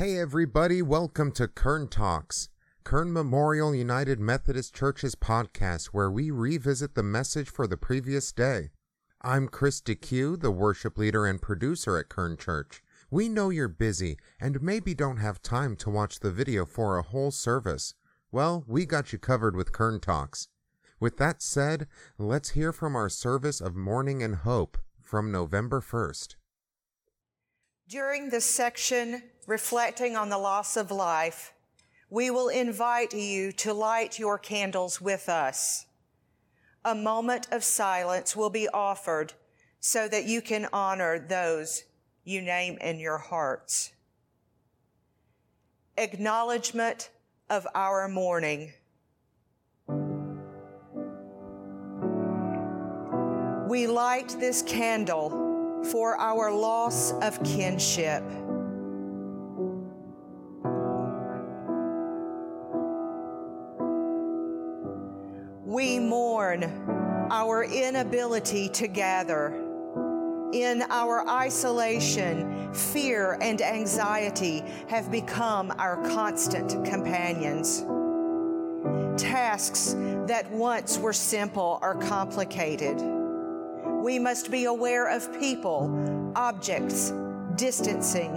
Hey everybody, welcome to Kern Talks, Kern Memorial United Methodist Church's podcast where we revisit the message for the previous day. I'm Chris DeCue, the worship leader and producer at Kern Church. We know you're busy and maybe don't have time to watch the video for a whole service. Well, we got you covered with Kern Talks. With that said, let's hear from our service of mourning and hope from November 1st. During this section, reflecting on the loss of life, we will invite you to light your candles with us. A moment of silence will be offered so that you can honor those you name in your hearts. Acknowledgement of our mourning. We light this candle for our loss of kinship. We mourn our inability to gather, in our isolation, fear and anxiety have become our constant companions. Tasks that once were simple are complicated. We must be aware of people, objects, distancing.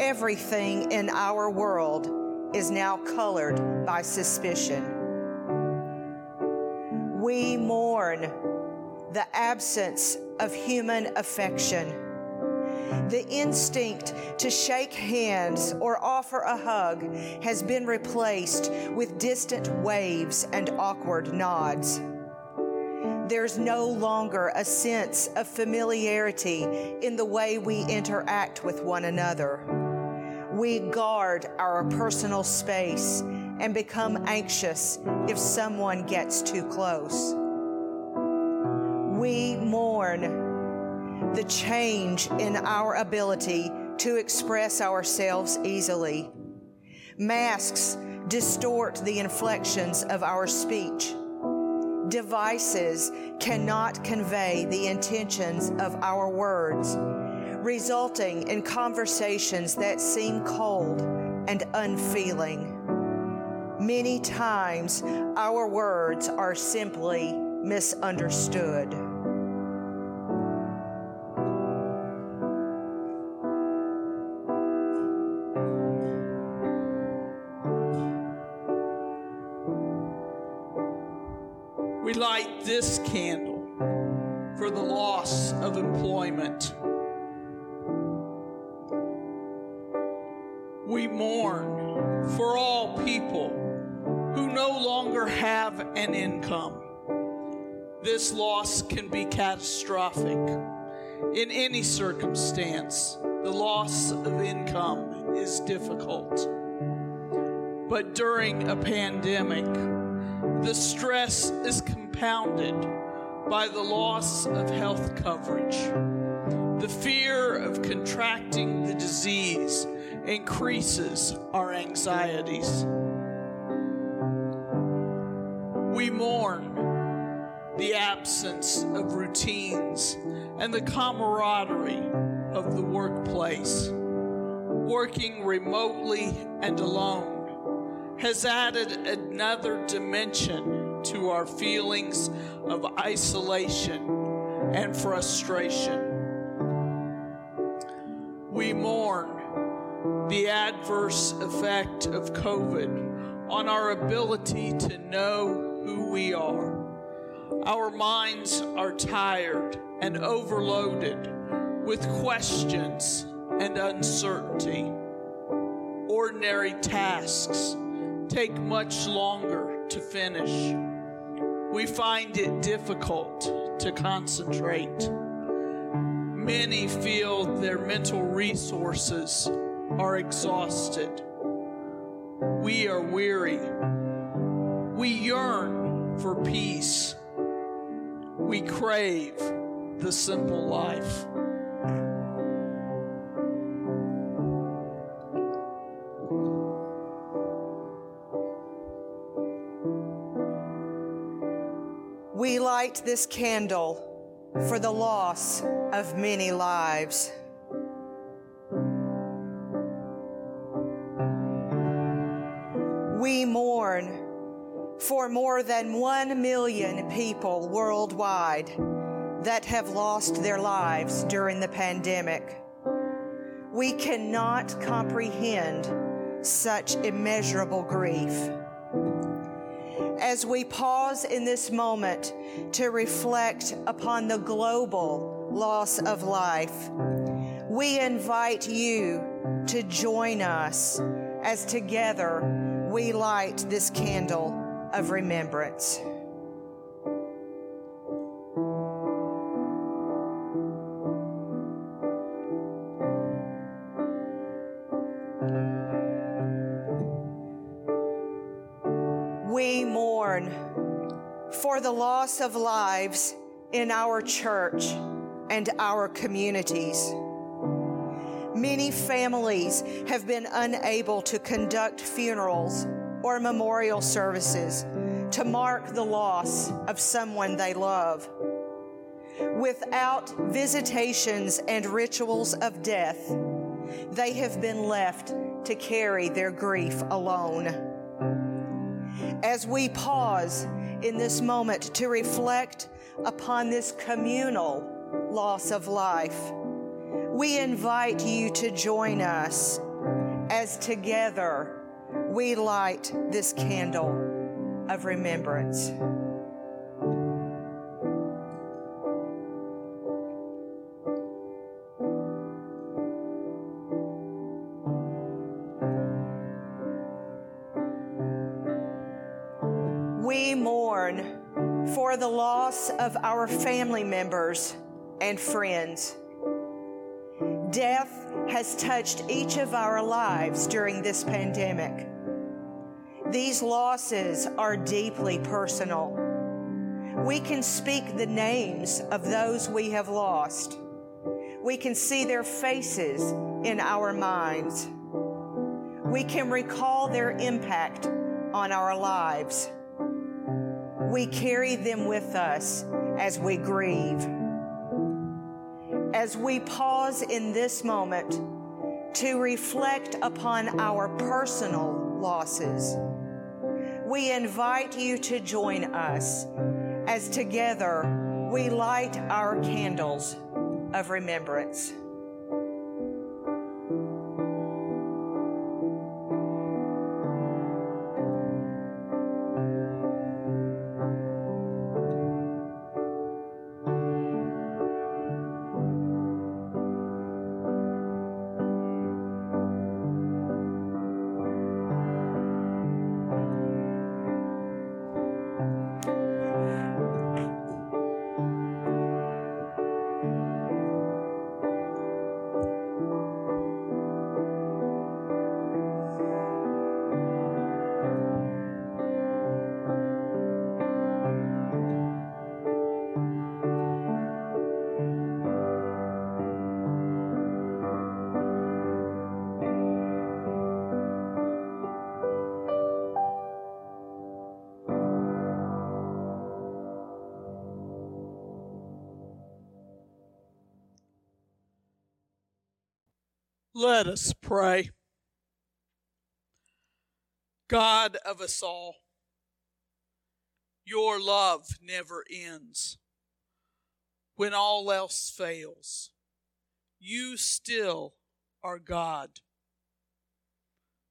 Everything in our world is now colored by suspicion. We mourn the absence of human affection. The instinct to shake hands or offer a hug has been replaced with distant waves and awkward nods. There's no longer a sense of familiarity in the way we interact with one another. We guard our personal space and become anxious if someone gets too close. We mourn the change in our ability to express ourselves easily. Masks distort the inflections of our speech. Devices cannot convey the intentions of our words, resulting in conversations that seem cold and unfeeling. Many times, our words are simply misunderstood. We light this candle for the loss of employment. We mourn for all people who no longer have an income. This loss can be catastrophic. In any circumstance, the loss of income is difficult. But during a pandemic, the stress is compounded by the loss of health coverage. The fear of contracting the disease increases our anxieties. We mourn the absence of routines and the camaraderie of the workplace. Working remotely and alone has added another dimension to our feelings of isolation and frustration. We mourn the adverse effect of COVID on our ability to know who we are. Our minds are tired and overloaded with questions and uncertainty. Ordinary tasks take much longer to finish. We find it difficult to concentrate. Many feel their mental resources are exhausted. We are weary. We yearn for peace. We crave the simple life. We light this candle for the loss of many lives. for more than 1 million people worldwide that have lost their lives during the pandemic. We cannot comprehend such immeasurable grief. As we pause in this moment to reflect upon the global loss of life, we invite you to join us as together we light this candle of remembrance. We mourn for the loss of lives in our church and our communities. Many families have been unable to conduct funerals or memorial services to mark the loss of someone they love. Without visitations and rituals of death, they have been left to carry their grief alone. As we pause in this moment to reflect upon this communal loss of life, we invite you to join us as together we light this candle of remembrance. We mourn for the loss of our family members and friends. Death has touched each of our lives during this pandemic. These losses are deeply personal. We can speak the names of those we have lost. We can see their faces in our minds. We can recall their impact on our lives. We carry them with us as we grieve. As we pause in this moment to reflect upon our personal losses, we invite you to join us as together we light our candles of remembrance. Let us pray. God of us all, your love never ends. When all else fails, you still are God.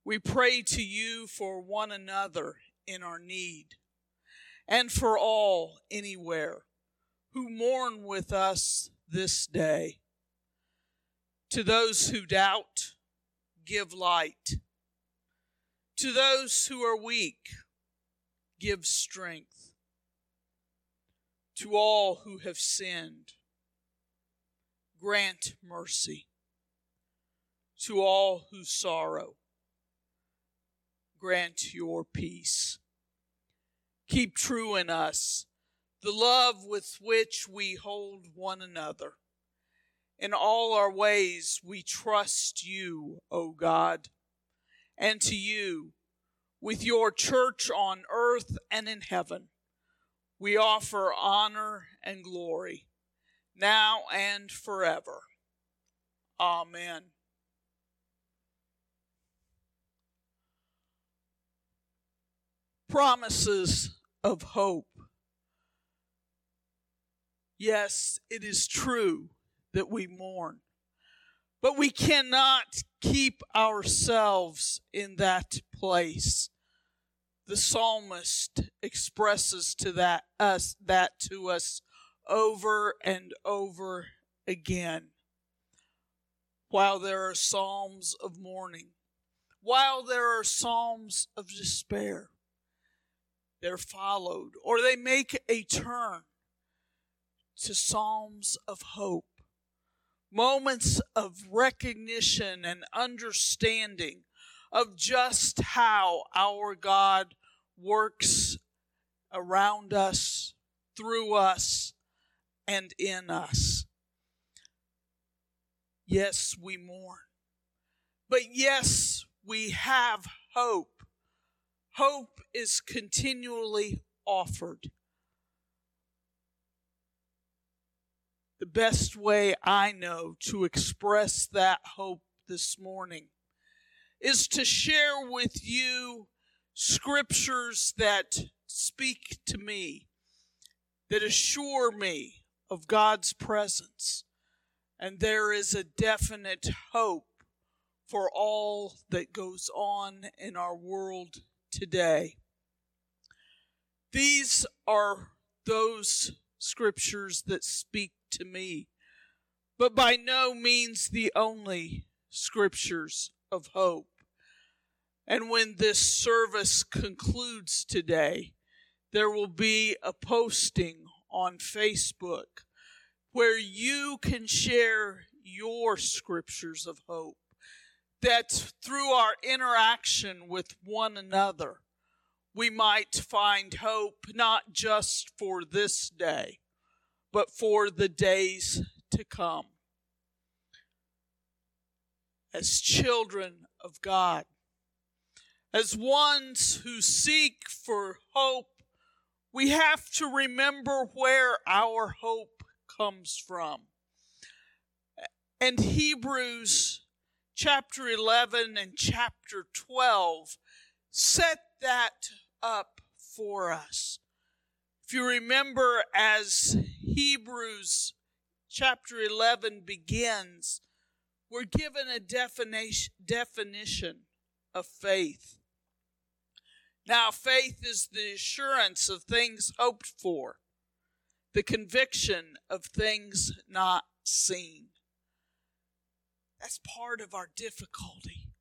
We pray to you for one another in our need, and for all anywhere who mourn with us this day. To those who doubt, give light. To those who are weak, give strength. To all who have sinned, grant mercy. To all who sorrow, grant your peace. Keep true in us the love with which we hold one another. In all our ways, we trust you, O God, and to you, with your church on earth and in heaven, we offer honor and glory, now and forever. Amen. promises of hope. Yes, it is true that we mourn, but we cannot keep ourselves in that place. The psalmist expresses to us over and over again. While there are psalms of mourning, while there are psalms of despair, they're followed, or they make a turn to psalms of hope, moments of recognition and understanding of just how our God works around us, through us, and in us. Yes, we mourn. But yes, we have hope. Hope is continually offered. The best way I know to express that hope this morning is to share with you scriptures that speak to me, that assure me of God's presence. And there is a definite hope for all that goes on in our world today. These are those scriptures that speak to me, but by no means the only scriptures of hope. And when this service concludes today, there will be a posting on Facebook where you can share your scriptures of hope, that through our interaction with one another, we might find hope not just for this day, but for the days to come. As children of God, as ones who seek for hope, we have to remember where our hope comes from. And Hebrews chapter 11 and chapter 12 set that up for us. If you remember, as Hebrews chapter 11 begins, we're given a definition of faith. Now, faith is the assurance of things hoped for, the conviction of things not seen. That's part of our difficulty.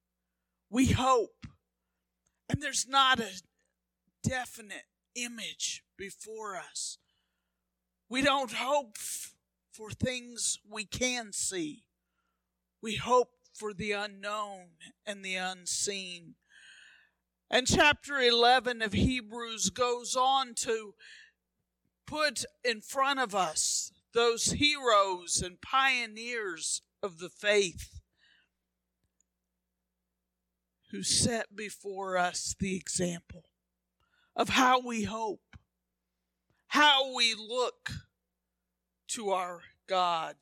We hope, and there's not a definite image before us. We don't hope for things we can see. We hope for the unknown and the unseen. And chapter 11 of Hebrews goes on to put in front of us those heroes and pioneers of the faith who set before us the example of how we hope, how we look to our God.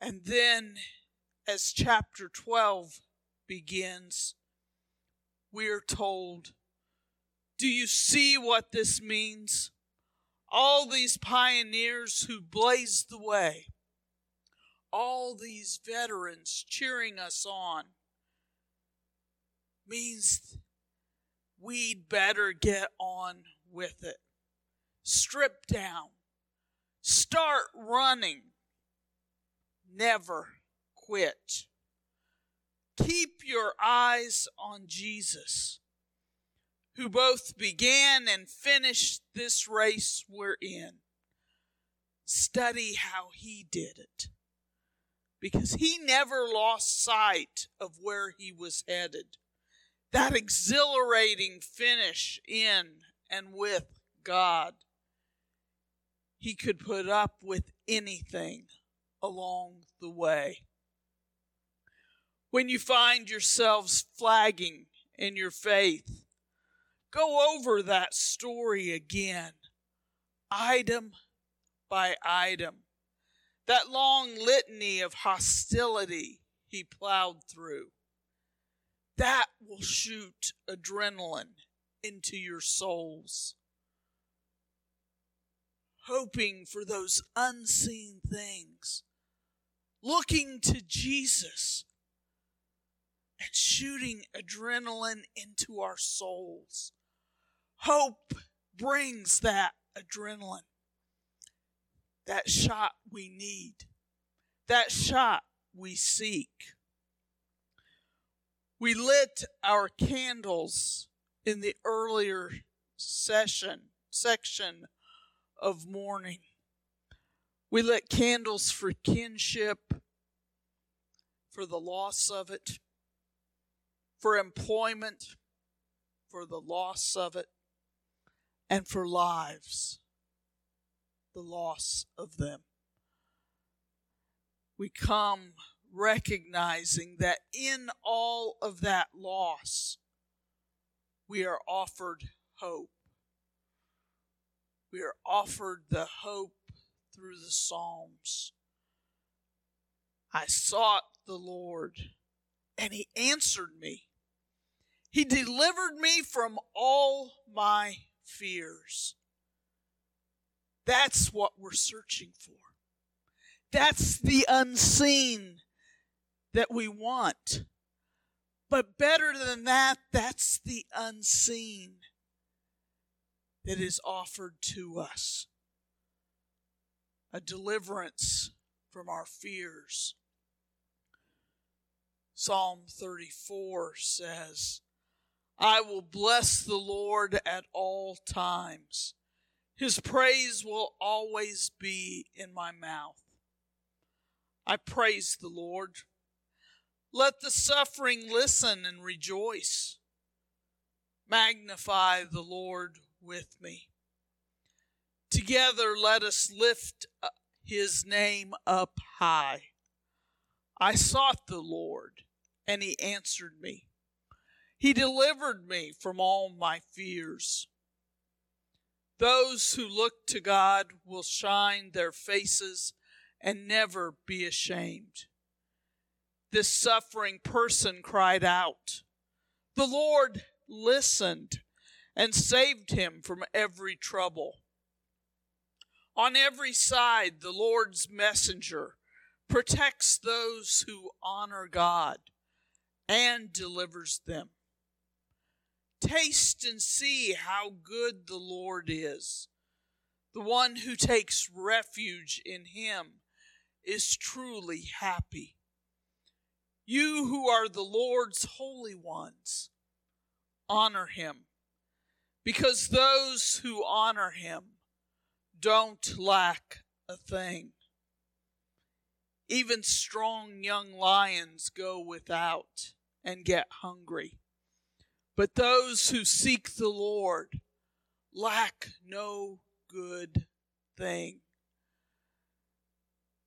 And then, as chapter 12 begins, we are told, do you see what this means? All these pioneers who blazed the way, all these veterans cheering us on, means we'd better get on with it. Strip down. Start running. Never quit. Keep your eyes on Jesus, who both began and finished this race we're in. Study how he did it, because he never lost sight of where he was headed. That exhilarating finish in and with God. He could put up with anything along the way. When you find yourselves flagging in your faith, go over that story again, item by item. That long litany of hostility he plowed through. That will shoot adrenaline into your souls, hoping for those unseen things, looking to Jesus, and shooting adrenaline into our souls. Hope brings that adrenaline, that shot we need, that shot we seek. We lit our candles in the earlier section of mourning. We lit candles for kinship, for the loss of it, for employment, for the loss of it, and for lives, the loss of them. We come recognizing that in all of that loss, we are offered hope. We are offered the hope through the Psalms. I sought the Lord, and he answered me. He delivered me from all my fears. That's what we're searching for. That's the unseen that we want. But better than that, that's the unseen that is offered to us. A deliverance from our fears. Psalm 34 says, I will bless the Lord at all times. His praise will always be in my mouth. I praise the Lord. Let the suffering listen and rejoice. Magnify the Lord with me. Together let us lift his name up high. I sought the Lord, and he answered me. He delivered me from all my fears. Those who look to God will shine their faces and never be ashamed. This suffering person cried out. The Lord listened and saved him from every trouble. On every side, the Lord's messenger protects those who honor God and delivers them. Taste and see how good the Lord is. The one who takes refuge in him is truly happy. You who are the Lord's holy ones, honor him, because those who honor him don't lack a thing. Even strong young lions go without and get hungry. But those who seek the Lord lack no good thing.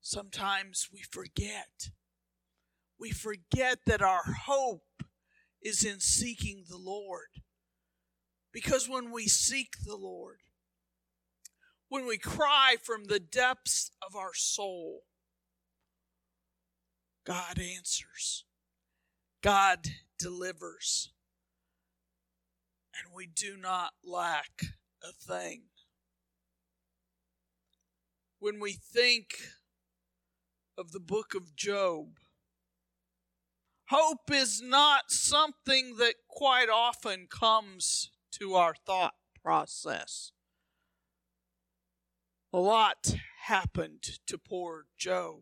Sometimes we forget. We forget that our hope is in seeking the Lord. Because when we seek the Lord, when we cry from the depths of our soul, God answers. God delivers. And we do not lack a thing. When we think of the book of Job, hope is not something that quite often comes to our thought process. A lot happened to poor Job.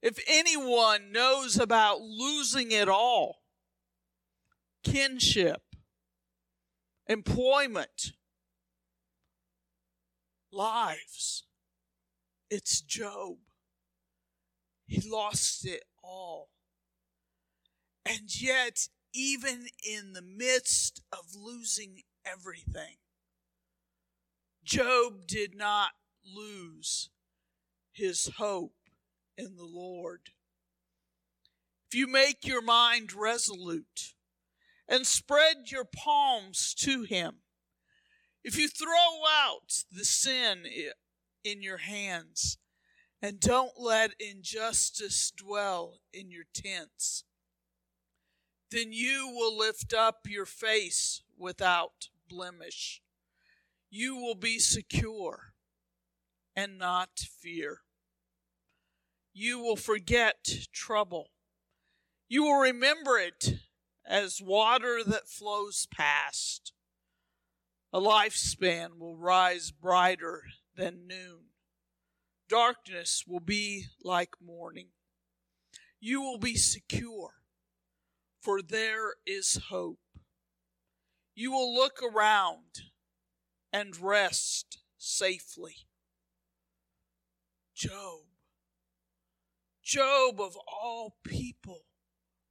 If anyone knows about losing it all, kinship, employment, lives, it's Job. He lost it all. And yet, even in the midst of losing everything, Job did not lose his hope in the Lord. If you make your mind resolute and spread your palms to him, if you throw out the sin in your hands and don't let injustice dwell in your tents, then you will lift up your face without blemish. You will be secure and not fear. You will forget trouble. You will remember it as water that flows past. A lifespan will rise brighter than noon. Darkness will be like morning. You will be secure, for there is hope. You will look around and rest safely. Job of all people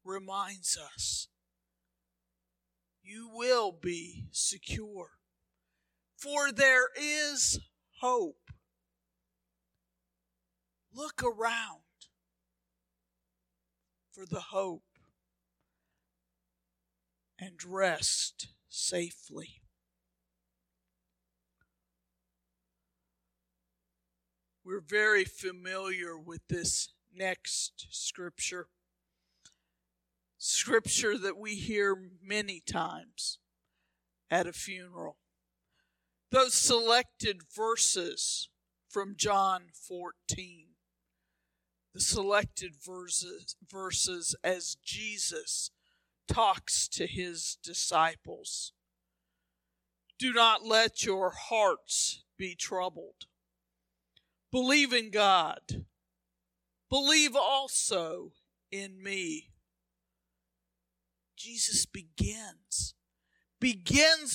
reminds us, you will be secure, for there is hope. Look around for the hope and rest safely. We're very familiar with this next scripture. Scripture that we hear many times at a funeral. Those selected verses from John 14. The selected verses as Jesus talks to his disciples. Do not let your hearts be troubled. Believe in God. Believe also in me. Jesus begins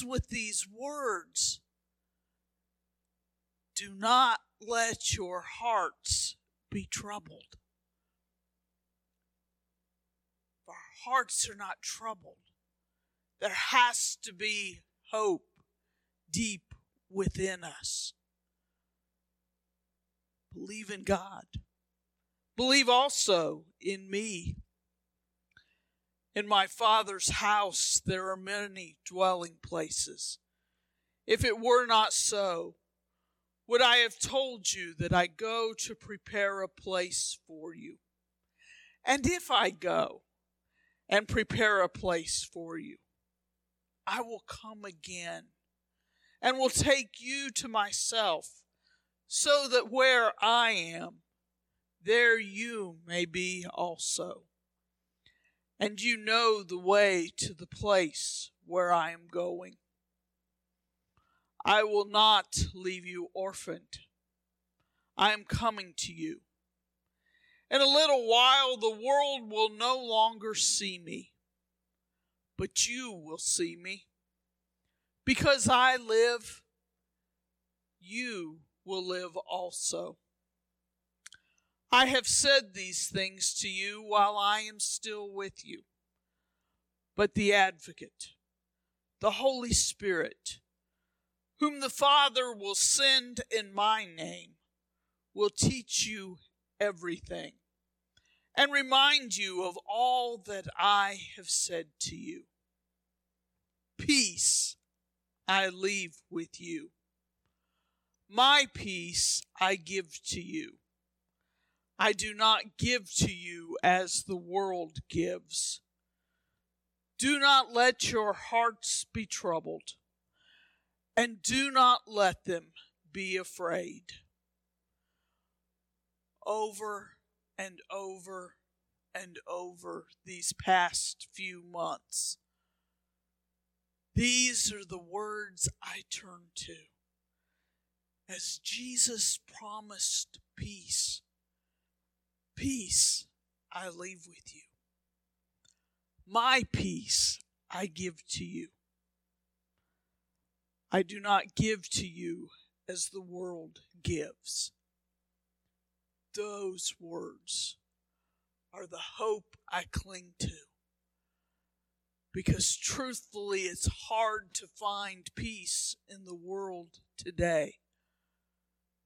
with these words. Do not let your hearts be troubled. If our hearts are not troubled, there has to be hope deep within us. Believe in God. Believe also in me. In my Father's house there are many dwelling places. If it were not so, would I have told you that I go to prepare a place for you? And if I go and prepare a place for you, I will come again and will take you to myself, so that where I am, there you may be also. And you know the way to the place where I am going. I will not leave you orphaned. I am coming to you. In a little while, the world will no longer see me, but you will see me. Because I live, you will live also. I have said these things to you while I am still with you. But the Advocate, the Holy Spirit, whom the Father will send in my name, will teach you everything and remind you of all that I have said to you. Peace I leave with you. My peace I give to you. I do not give to you as the world gives. Do not let your hearts be troubled, and do not let them be afraid. Over and over and over these past few months, these are the words I turn to as Jesus promised peace. Peace I leave with you. My peace I give to you. I do not give to you as the world gives. Those words are the hope I cling to, because truthfully it's hard to find peace in the world today.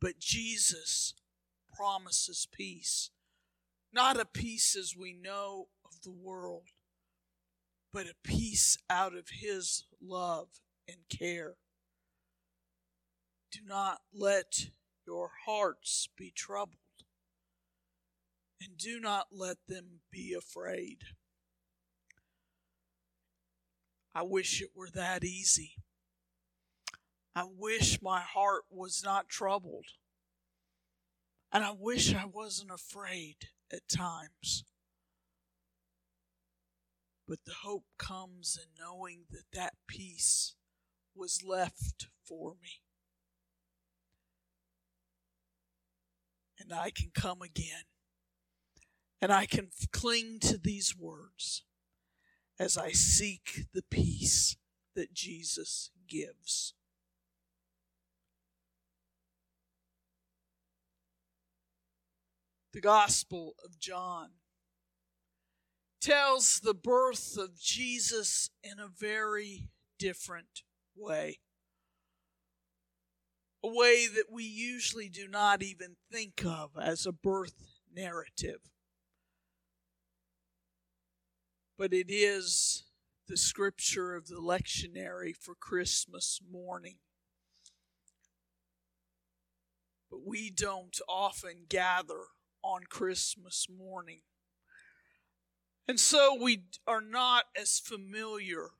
But Jesus promises peace. Not a peace as we know of the world, but a peace out of his love and care. Do not let your hearts be troubled, and do not let them be afraid. I wish it were that easy. I wish my heart was not troubled. And I wish I wasn't afraid at times. But the hope comes in knowing that that peace was left for me. And I can come again. And I can cling to these words as I seek the peace that Jesus gives. The Gospel of John tells the birth of Jesus in a very different way. A way that we usually do not even think of as a birth narrative. But it is the scripture of the lectionary for Christmas morning. But we don't often gather on Christmas morning. And so we are not as familiar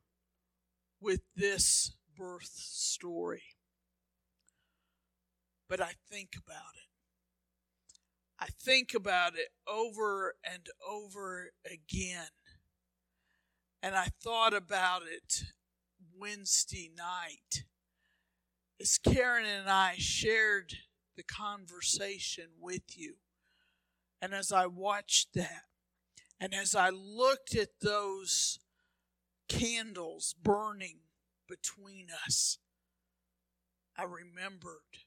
with this birth story. But I think about it. I think about it over and over again. And I thought about it Wednesday night as Karen and I shared the conversation with you. And as I watched that, and as I looked at those candles burning between us, I remembered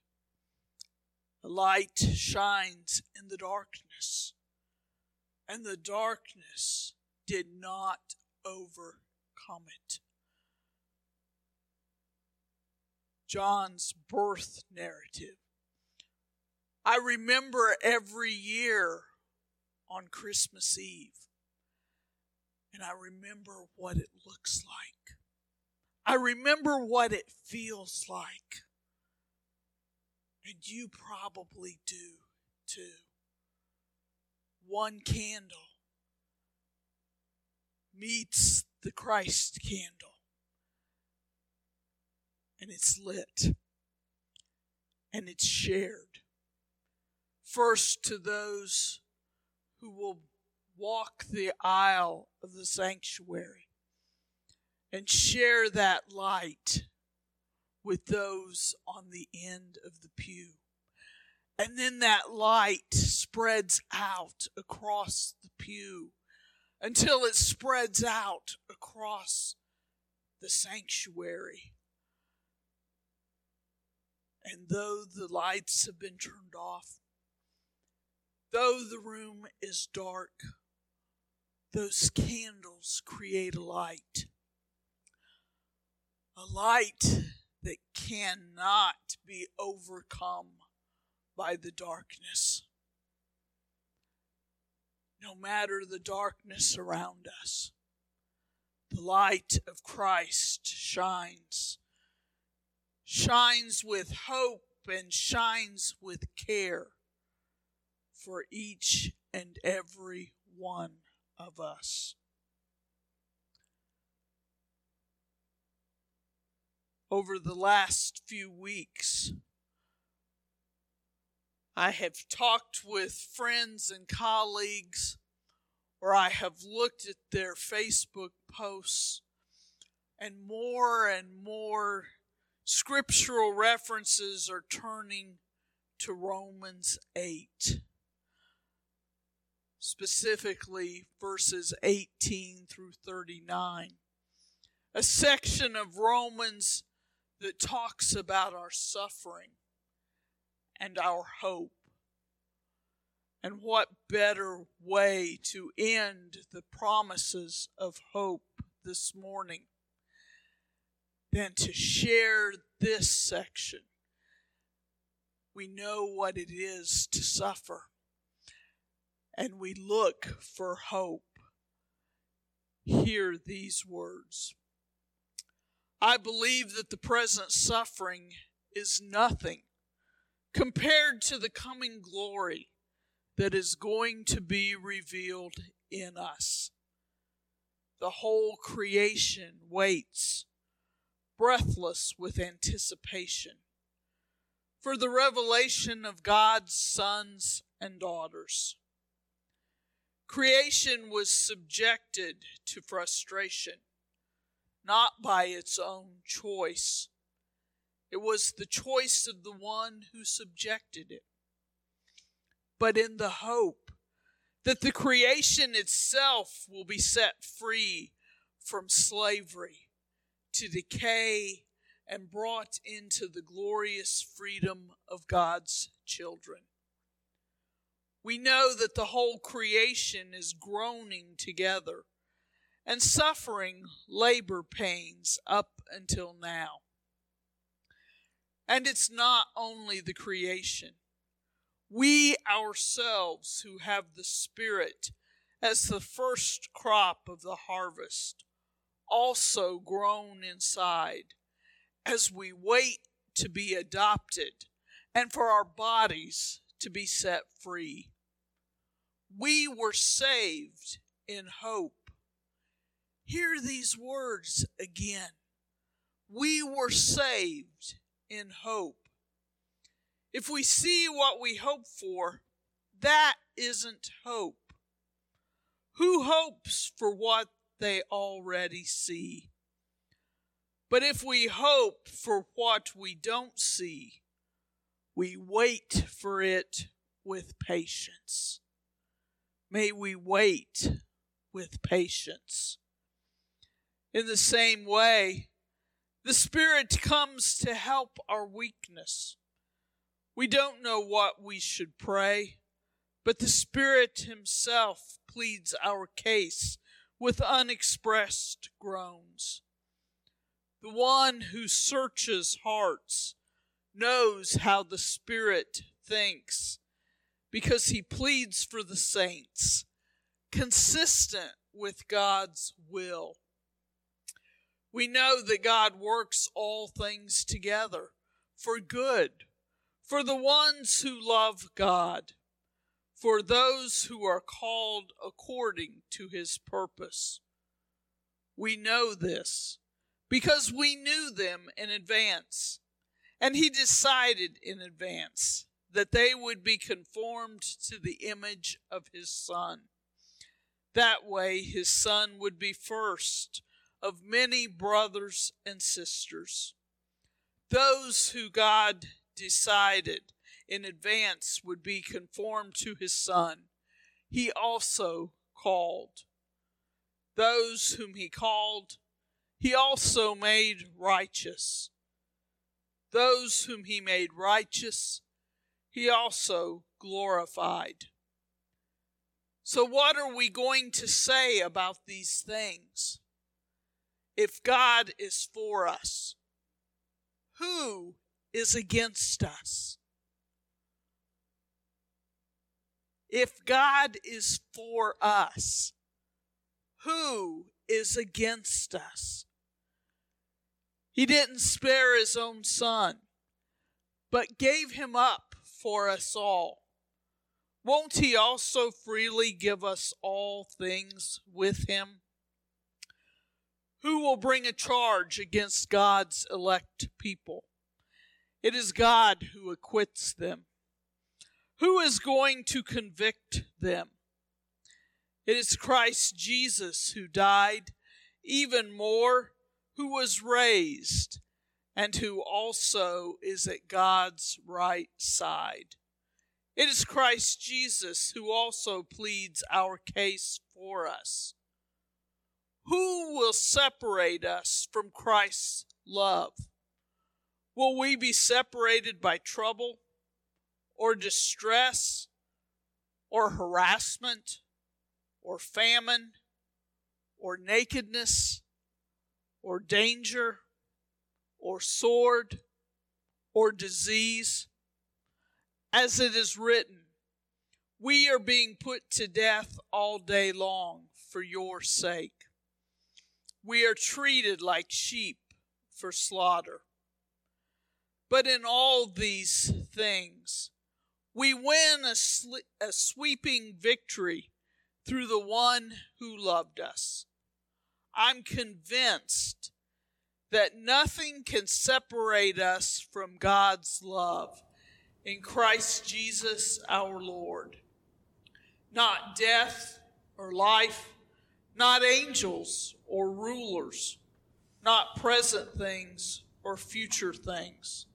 the light shines in the darkness, and the darkness did not overcome it. John's birth narrative. I remember every year on Christmas Eve, and I remember what it looks like. I remember what it feels like, and you probably do too. One candle meets the Christ candle, and it's lit, and it's shared. First to those who will walk the aisle of the sanctuary and share that light with those on the end of the pew. And then that light spreads out across the pew until it spreads out across the sanctuary. And though the lights have been turned off, though the room is dark, those candles create a light that cannot be overcome by the darkness. No matter the darkness around us, the light of Christ shines with hope and shines with care for each and every one of us. Over the last few weeks, I have talked with friends and colleagues, or I have looked at their Facebook posts, and more scriptural references are turning to Romans 8. Specifically verses 18 through 39. A section of Romans that talks about our suffering and our hope. And what better way to end the promises of hope this morning than to share this section. We know what it is to suffer. And we look for hope. Hear these words. I believe that the present suffering is nothing compared to the coming glory that is going to be revealed in us. The whole creation waits, breathless with anticipation, for the revelation of God's sons and daughters. Creation was subjected to frustration, not by its own choice. It was the choice of the one who subjected it, but in the hope that the creation itself will be set free from slavery to decay and brought into the glorious freedom of God's children. We know that the whole creation is groaning together and suffering labor pains up until now. And it's not only the creation. We ourselves who have the Spirit as the first crop of the harvest also groan inside as we wait to be adopted and for our bodies to be set free. We were saved in hope. Hear these words again. We were saved in hope. If we see what we hope for, that isn't hope. Who hopes for what they already see? But if we hope for what we don't see, we wait for it with patience. May we wait with patience. In the same way, the Spirit comes to help our weakness. We don't know what we should pray, but the Spirit himself pleads our case with unexpressed groans. The one who searches hearts knows how the Spirit thinks, because he pleads for the saints, consistent with God's will. We know that God works all things together for good, for the ones who love God, for those who are called according to his purpose. We know this because we knew them in advance, and he decided in advance that they would be conformed to the image of his Son. That way his Son would be first of many brothers and sisters. Those who God decided in advance would be conformed to his Son, he also called. Those whom he called, he also made righteous. Those whom he made righteous, he also glorified. So what are we going to say about these things? If God is for us, who is against us? If God is for us, who is against us? He didn't spare his own Son, but gave him up for us all. Won't he also freely give us all things with him? Who will bring a charge against God's elect people? It is God who acquits them. Who is going to convict them? It is Christ Jesus who died, even more, who was raised, and who also is at God's right side. It is Christ Jesus who also pleads our case for us. Who will separate us from Christ's love? Will we be separated by trouble, or distress, or harassment, or famine, or nakedness, or danger, or sword, or disease? As it is written, we are being put to death all day long for your sake. We are treated like sheep for slaughter. But in all these things, we win a sweeping victory through the one who loved us. I'm convinced that nothing can separate us from God's love in Christ Jesus our Lord. Not death or life, not angels or rulers, not present things or future things,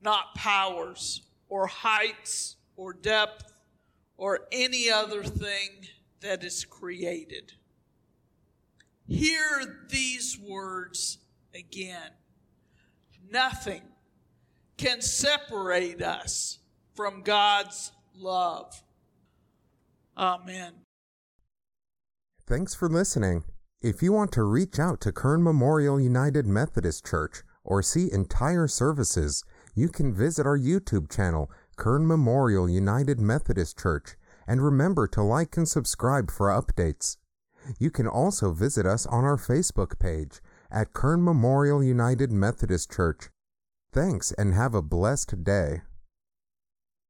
not powers or heights or depth or any other thing that is created. Hear these words again. Nothing can separate us from God's love. Amen. Thanks for listening. If you want to reach out to Kern Memorial United Methodist Church or see entire services, you can visit our YouTube channel, Kern Memorial United Methodist Church, and remember to like and subscribe for updates. You can also visit us on our Facebook page at Kern Memorial United Methodist Church. Thanks and have a blessed day.